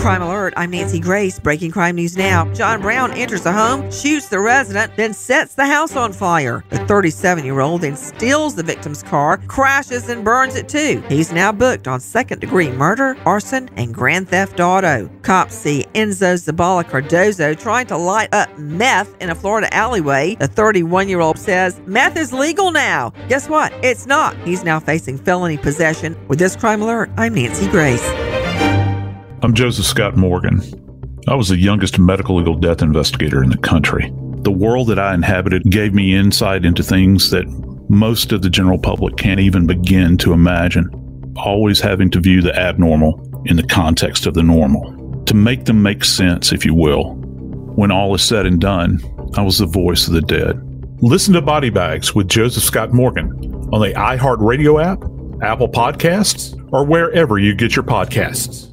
Crime Alert, I'm Nancy Grace, breaking crime news now. John Brown enters a home, shoots the resident, then sets the house on fire. The 37-year-old then steals the victim's car, crashes, and burns it too. He's now booked on second-degree murder, arson, and grand theft auto. Cops see Enzo Zabala Cardozo trying to light up meth in a Florida alleyway. The 31-year-old says, "Meth is legal now." Guess what? It's not. He's now facing felony possession. With this Crime Alert, I'm Nancy Grace. I'm Joseph Scott Morgan. I was the youngest medical legal death investigator in the country. The world that I inhabited gave me insight into things that most of the general public can't even begin to imagine, always having to view the abnormal in the context of the normal, to make them make sense, if you will. When all is said and done, I was the voice of the dead. Listen to Body Bags with Joseph Scott Morgan on the iHeartRadio app, Apple Podcasts, or wherever you get your podcasts.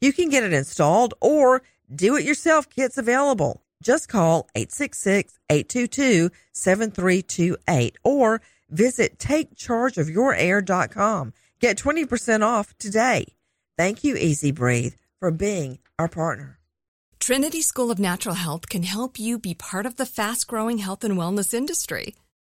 You can get it installed or do-it-yourself kits available. Just call 866-822-7328 or visit takechargeofyourair.com. Get 20% off today. Thank you, Easy Breathe, for being our partner. Trinity School of Natural Health can help you be part of the fast-growing health and wellness industry.